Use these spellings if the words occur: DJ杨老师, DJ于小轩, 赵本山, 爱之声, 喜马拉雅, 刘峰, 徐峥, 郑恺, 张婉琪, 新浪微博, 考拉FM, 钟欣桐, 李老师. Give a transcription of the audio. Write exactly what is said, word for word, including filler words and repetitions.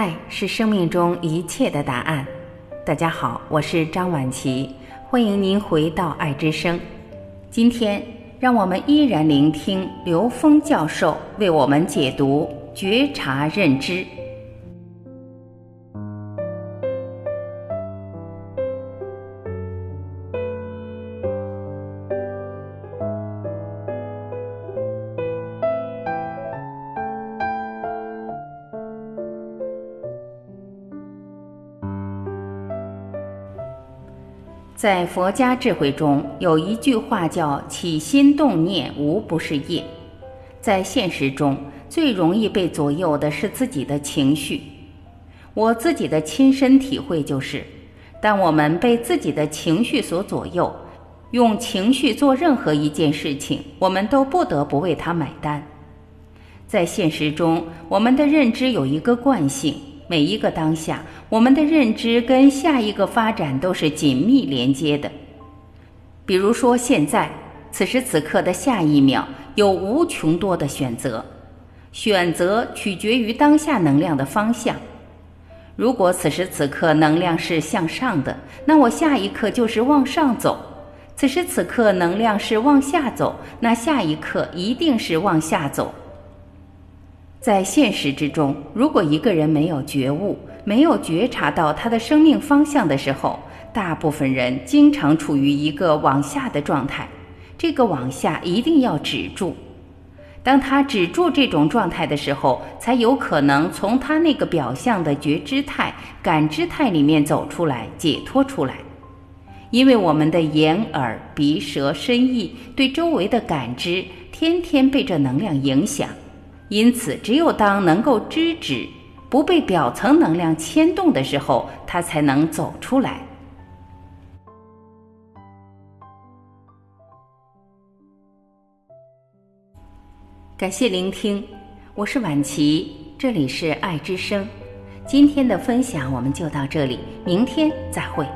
爱是生命中一切的答案。大家好，我是张婉琪，欢迎您回到爱之声。今天让我们依然聆听刘峰教授为我们解读觉察认知。在佛家智慧中有一句话叫起心动念无不是业。在现实中最容易被左右的是自己的情绪。我自己的亲身体会就是，当我们被自己的情绪所左右，用情绪做任何一件事情，我们都不得不为它买单。在现实中，我们的认知有一个惯性，每一个当下，我们的认知跟下一个发展都是紧密连接的。比如说现在，此时此刻的下一秒，有无穷多的选择，选择取决于当下能量的方向。如果此时此刻能量是向上的，那我下一刻就是往上走；此时此刻能量是往下走，那下一刻一定是往下走。在现实之中，如果一个人没有觉悟，没有觉察到他的生命方向的时候，大部分人经常处于一个往下的状态。这个往下一定要止住，当他止住这种状态的时候，才有可能从他那个表象的觉知态、感知态里面走出来，解脱出来。因为我们的眼、耳、鼻、舌、身、意对周围的感知天天被这能量影响，因此只有当能够知止，不被表层能量牵动的时候，它才能走出来。感谢聆听，我是婉琪，这里是爱之声。今天的分享我们就到这里，明天再会。